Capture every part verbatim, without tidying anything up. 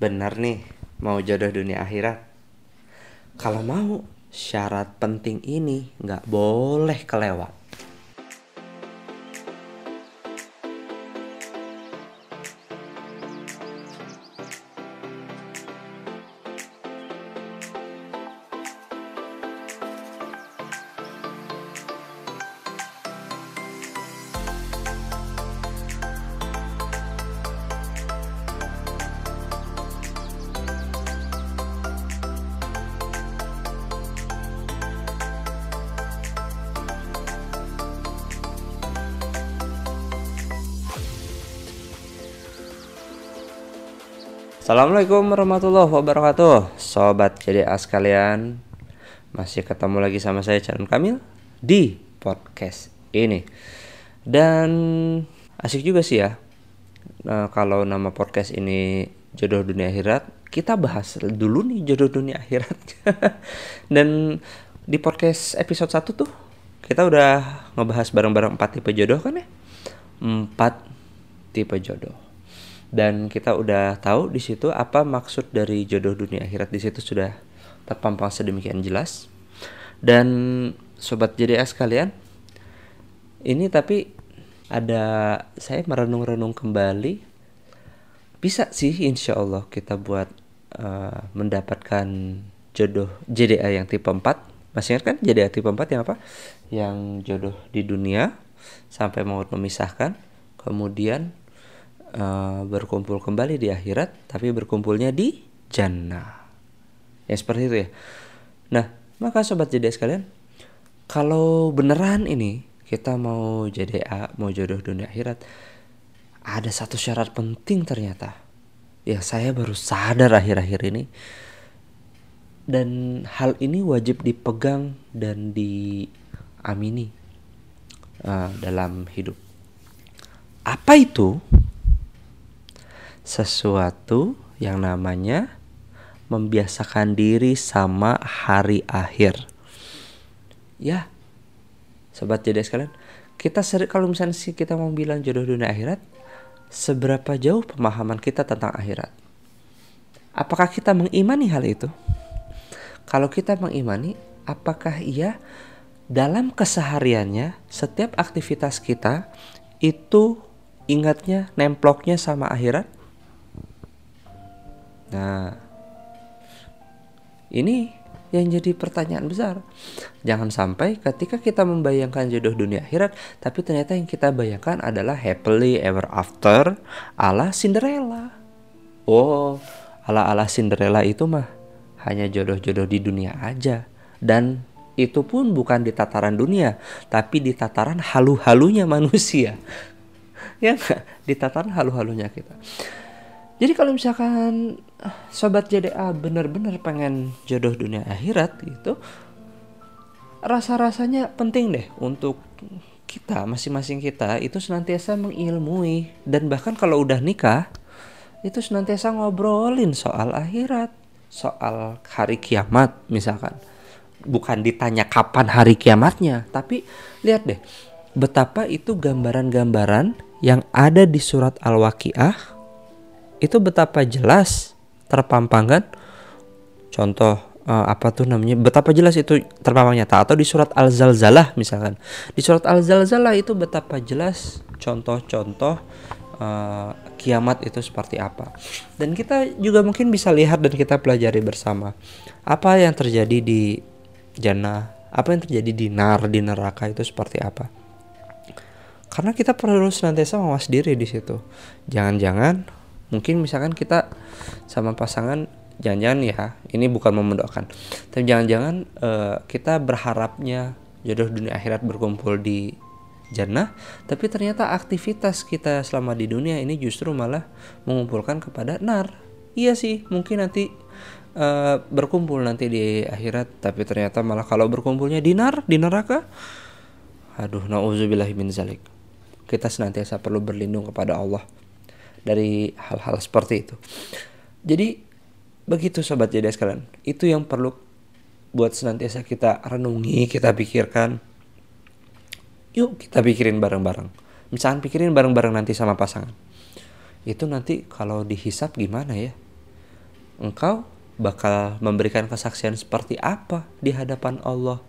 benar nih mau jodoh dunia akhirat? Kalau mau, syarat penting ini nggak boleh kelewat. Assalamualaikum warahmatullahi wabarakatuh, sobat C D A sekalian. Masih ketemu lagi sama saya Chan Kamil di podcast ini. Dan asik juga sih ya, nah, kalau nama podcast ini jodoh dunia akhirat. Kita bahas dulu nih jodoh dunia akhirat. Dan di podcast episode satu tuh kita udah ngebahas bareng-bareng empat tipe jodoh kan ya. Empat tipe jodoh. Dan kita udah tahu di situ apa maksud dari jodoh dunia akhirat, di situ sudah terpampang sedemikian jelas. Dan sobat J D A sekalian, ini tapi ada saya merenung-renung kembali, bisa sih insya Allah kita buat uh, mendapatkan jodoh J D A yang tipe empat. Masih ingat kan J D A tipe empat yang apa? Yang jodoh di dunia sampai mau memisahkan, kemudian Uh, berkumpul kembali di akhirat, tapi berkumpulnya di jannah. Ya seperti itu ya. Nah, maka sobat J D A sekalian, kalau beneran ini kita mau J D A, mau jodoh dunia akhirat, ada satu syarat penting ternyata, ya saya baru sadar akhir-akhir ini. Dan hal ini wajib dipegang dan diamini uh, dalam hidup. Apa itu? Sesuatu yang namanya membiasakan diri sama hari akhir. Ya, sobat J D A sekalian, kita sering kalau misalnya sih kita mau bilang jodoh dunia akhirat, seberapa jauh pemahaman kita tentang akhirat? Apakah kita mengimani hal itu? Kalau kita mengimani, apakah ia dalam kesehariannya setiap aktivitas kita itu ingatnya, nemploknya sama akhirat? Nah, ini yang jadi pertanyaan besar. Jangan sampai ketika kita membayangkan jodoh dunia akhirat, tapi ternyata yang kita bayangkan adalah happily ever after ala Cinderella. Oh, ala-ala Cinderella itu mah hanya jodoh-jodoh di dunia aja. Dan itu pun bukan di tataran dunia, tapi di tataran halu-halunya manusia. Ya enggak? Di tataran halu-halunya kita. Jadi kalau misalkan sobat J D A benar-benar pengen jodoh dunia akhirat gitu, rasa-rasanya penting deh untuk kita, masing-masing kita itu senantiasa mengilmui. Dan bahkan kalau udah nikah, itu senantiasa ngobrolin soal akhirat, soal hari kiamat misalkan. Bukan ditanya kapan hari kiamatnya, tapi lihat deh betapa itu gambaran-gambaran yang ada di surat Al-Waqi'ah. Itu betapa jelas terpampangkan. Contoh eh, apa tuh namanya? Betapa jelas itu terpampang nyata. Atau di surat Al-Zalzalah misalkan. Di surat Al-Zalzalah itu betapa jelas contoh-contoh eh, kiamat itu seperti apa. Dan kita juga mungkin bisa lihat dan kita pelajari bersama. Apa yang terjadi di jannah? Apa yang terjadi di nar, di neraka itu seperti apa? Karena kita perlu senantiasa mawas diri di situ. Jangan-jangan mungkin misalkan kita sama pasangan, jangan-jangan ya, ini bukan memendoakan, tapi jangan-jangan uh, kita berharapnya jodoh dunia akhirat berkumpul di jannah, tapi ternyata aktivitas kita selama di dunia ini justru malah mengumpulkan kepada nar. Iya sih, mungkin nanti uh, berkumpul nanti di akhirat, tapi ternyata malah kalau berkumpulnya di nar, di neraka. Aduh, na'udzubillahi min zalik. Kita senantiasa perlu berlindung kepada Allah dari hal-hal seperti itu. Jadi begitu sobat J D A sekalian, itu yang perlu buat senantiasa kita renungi, kita pikirkan. Yuk kita pikirin bareng-bareng. Misalkan pikirin bareng-bareng nanti sama pasangan. Itu nanti kalau dihisap gimana ya? engkau bakal memberikan kesaksian seperti apa di hadapan Allah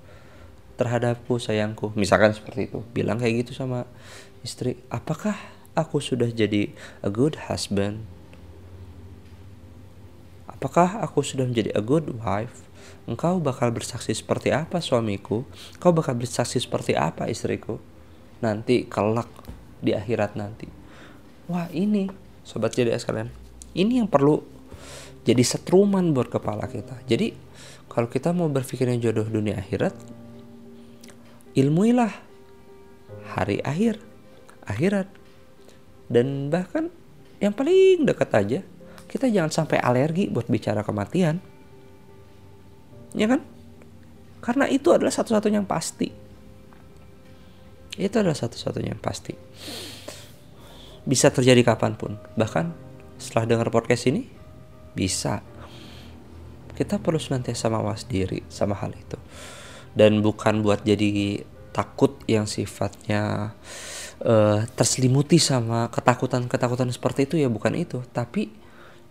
terhadapku sayangku. Misalkan seperti itu. Bilang kayak gitu sama istri, apakah aku sudah jadi a good husband? Apakah aku sudah menjadi a good wife? Engkau bakal bersaksi seperti apa suamiku? Kau bakal bersaksi seperti apa istriku? Nanti kelak di akhirat nanti. Wah, ini sobat jadi sekalian, ini yang perlu jadi setruman buat kepala kita. Jadi kalau kita mau berpikirnya jodoh dunia akhirat, ilmuilah hari akhir, akhirat. Dan bahkan yang paling dekat aja, kita jangan sampai alergi buat bicara kematian, ya kan? Karena itu adalah satu-satunya yang pasti. Itu adalah satu-satunya yang pasti. Bisa terjadi kapanpun. Bahkan setelah dengar podcast ini, bisa. Kita perlu senantiasa mawas diri sama hal itu. Dan bukan buat jadi takut yang sifatnya uh, terselimuti sama ketakutan-ketakutan seperti itu, ya bukan itu. Tapi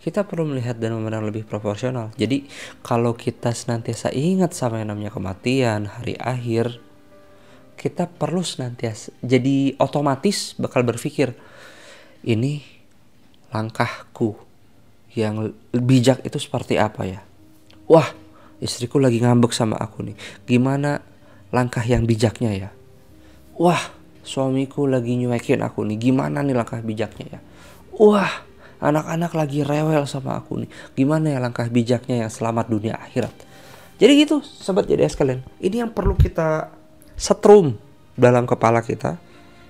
kita perlu melihat dan memandang lebih proporsional. Jadi kalau kita senantiasa ingat sama yang namanya kematian, hari akhir, kita perlu senantiasa jadi otomatis bakal berpikir, ini langkahku yang bijak itu seperti apa ya? Wah, istriku lagi ngambek sama aku nih, gimana langkah yang bijaknya ya? Wah, suamiku lagi nyuekin aku nih, gimana nih langkah bijaknya ya? Wah, anak-anak lagi rewel sama aku nih, gimana ya langkah bijaknya yang selamat dunia akhirat? Jadi gitu sobat jadi sekalian, ini yang perlu kita setrum dalam kepala kita.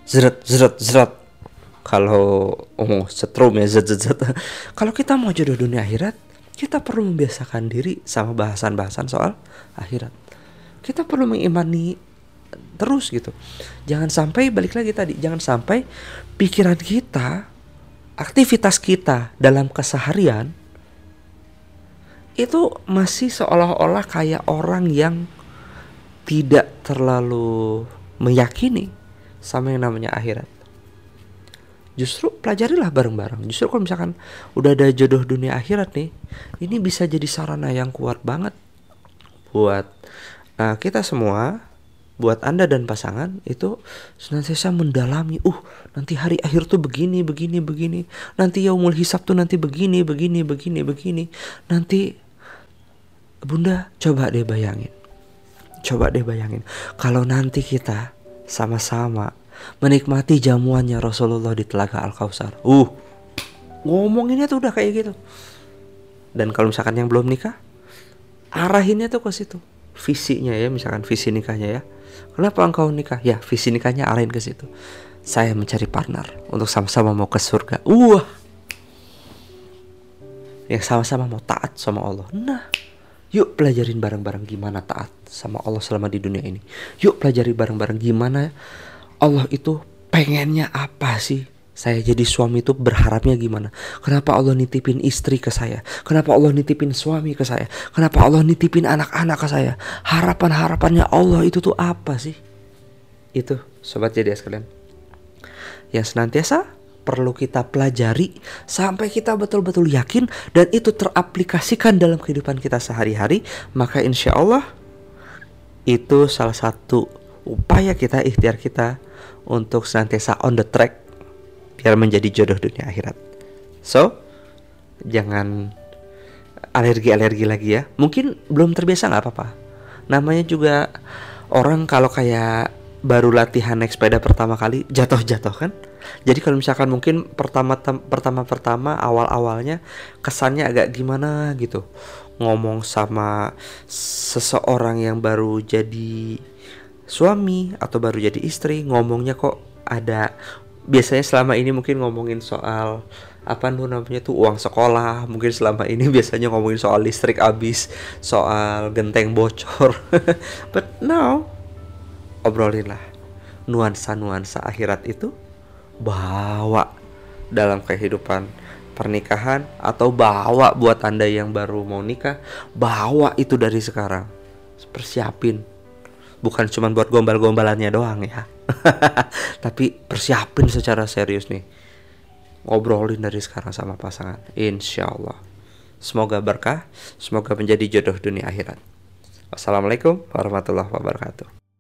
Zret zret zret. Kalau oh, setrum ya zret zret. Kalau kita mau jodoh dunia akhirat, kita perlu membiasakan diri sama bahasan-bahasan soal akhirat. Kita perlu mengimani terus gitu. Jangan sampai balik lagi tadi, jangan sampai pikiran kita, aktivitas kita dalam keseharian itu masih seolah-olah kayak orang yang tidak terlalu meyakini sama yang namanya akhirat. Justru pelajarilah bareng-bareng. Justru kalau misalkan udah ada jodoh dunia akhirat nih, ini bisa jadi sarana yang kuat banget buat uh, kita semua, buat Anda dan pasangan itu senantiasa mendalami. Uh, nanti hari akhir tuh begini, begini, begini. Nanti yaumul hisab tuh nanti begini, begini, begini, begini. Nanti Bunda coba deh bayangin. Coba deh bayangin. Kalau nanti kita sama-sama menikmati jamuannya Rasulullah di telaga Al-Kautsar. Uh, ngomonginnya tuh udah kayak gitu. Dan kalau misalkan yang belum nikah, arahinnya tuh ke situ. Visinya ya, misalkan visi nikahnya ya. Kenapa engkau nikah? Ya, visi nikahnya arahin ke situ. Saya mencari partner untuk sama-sama mau ke surga. Wah. Uh, yang sama-sama mau taat sama Allah. Nah, yuk pelajarin bareng-bareng gimana taat sama Allah selama di dunia ini. Yuk pelajari bareng-bareng gimana Allah itu pengennya apa sih? Saya jadi suami itu berharapnya gimana? Kenapa Allah nitipin istri ke saya? Kenapa Allah nitipin suami ke saya? Kenapa Allah nitipin anak-anak ke saya? Harapan-harapannya Allah itu tuh apa sih? Itu sobat jadi sekalian, yang senantiasa perlu kita pelajari sampai kita betul-betul yakin dan itu teraplikasikan dalam kehidupan kita sehari-hari. Maka insya Allah itu salah satu upaya kita, ikhtiar kita untuk senantiasa on the track biar menjadi jodoh dunia akhirat. So, jangan alergi-alergi lagi ya. Mungkin belum terbiasa gak apa-apa. Namanya juga orang kalau kayak baru latihan naik sepeda pertama kali, jatuh-jatuh kan. Jadi kalau misalkan mungkin pertama-pertama awal-awalnya kesannya agak gimana gitu. Ngomong sama seseorang yang baru jadi suami atau baru jadi istri, ngomongnya kok ada. Biasanya selama ini mungkin ngomongin soal apa tuh namanya tuh uang sekolah, mungkin selama ini biasanya ngomongin soal listrik habis, soal genteng bocor. But now obrolinlah nuansa-nuansa akhirat itu, bawa dalam kehidupan pernikahan atau bawa buat Anda yang baru mau nikah, bawa itu dari sekarang. Persiapin. Bukan cuma buat gombal-gombalannya doang ya. Tapi persiapin secara serius nih. Ngobrolin dari sekarang sama pasangan. Insya Allah Semoga berkah, semoga menjadi jodoh dunia akhirat. Wassalamualaikum warahmatullahi wabarakatuh.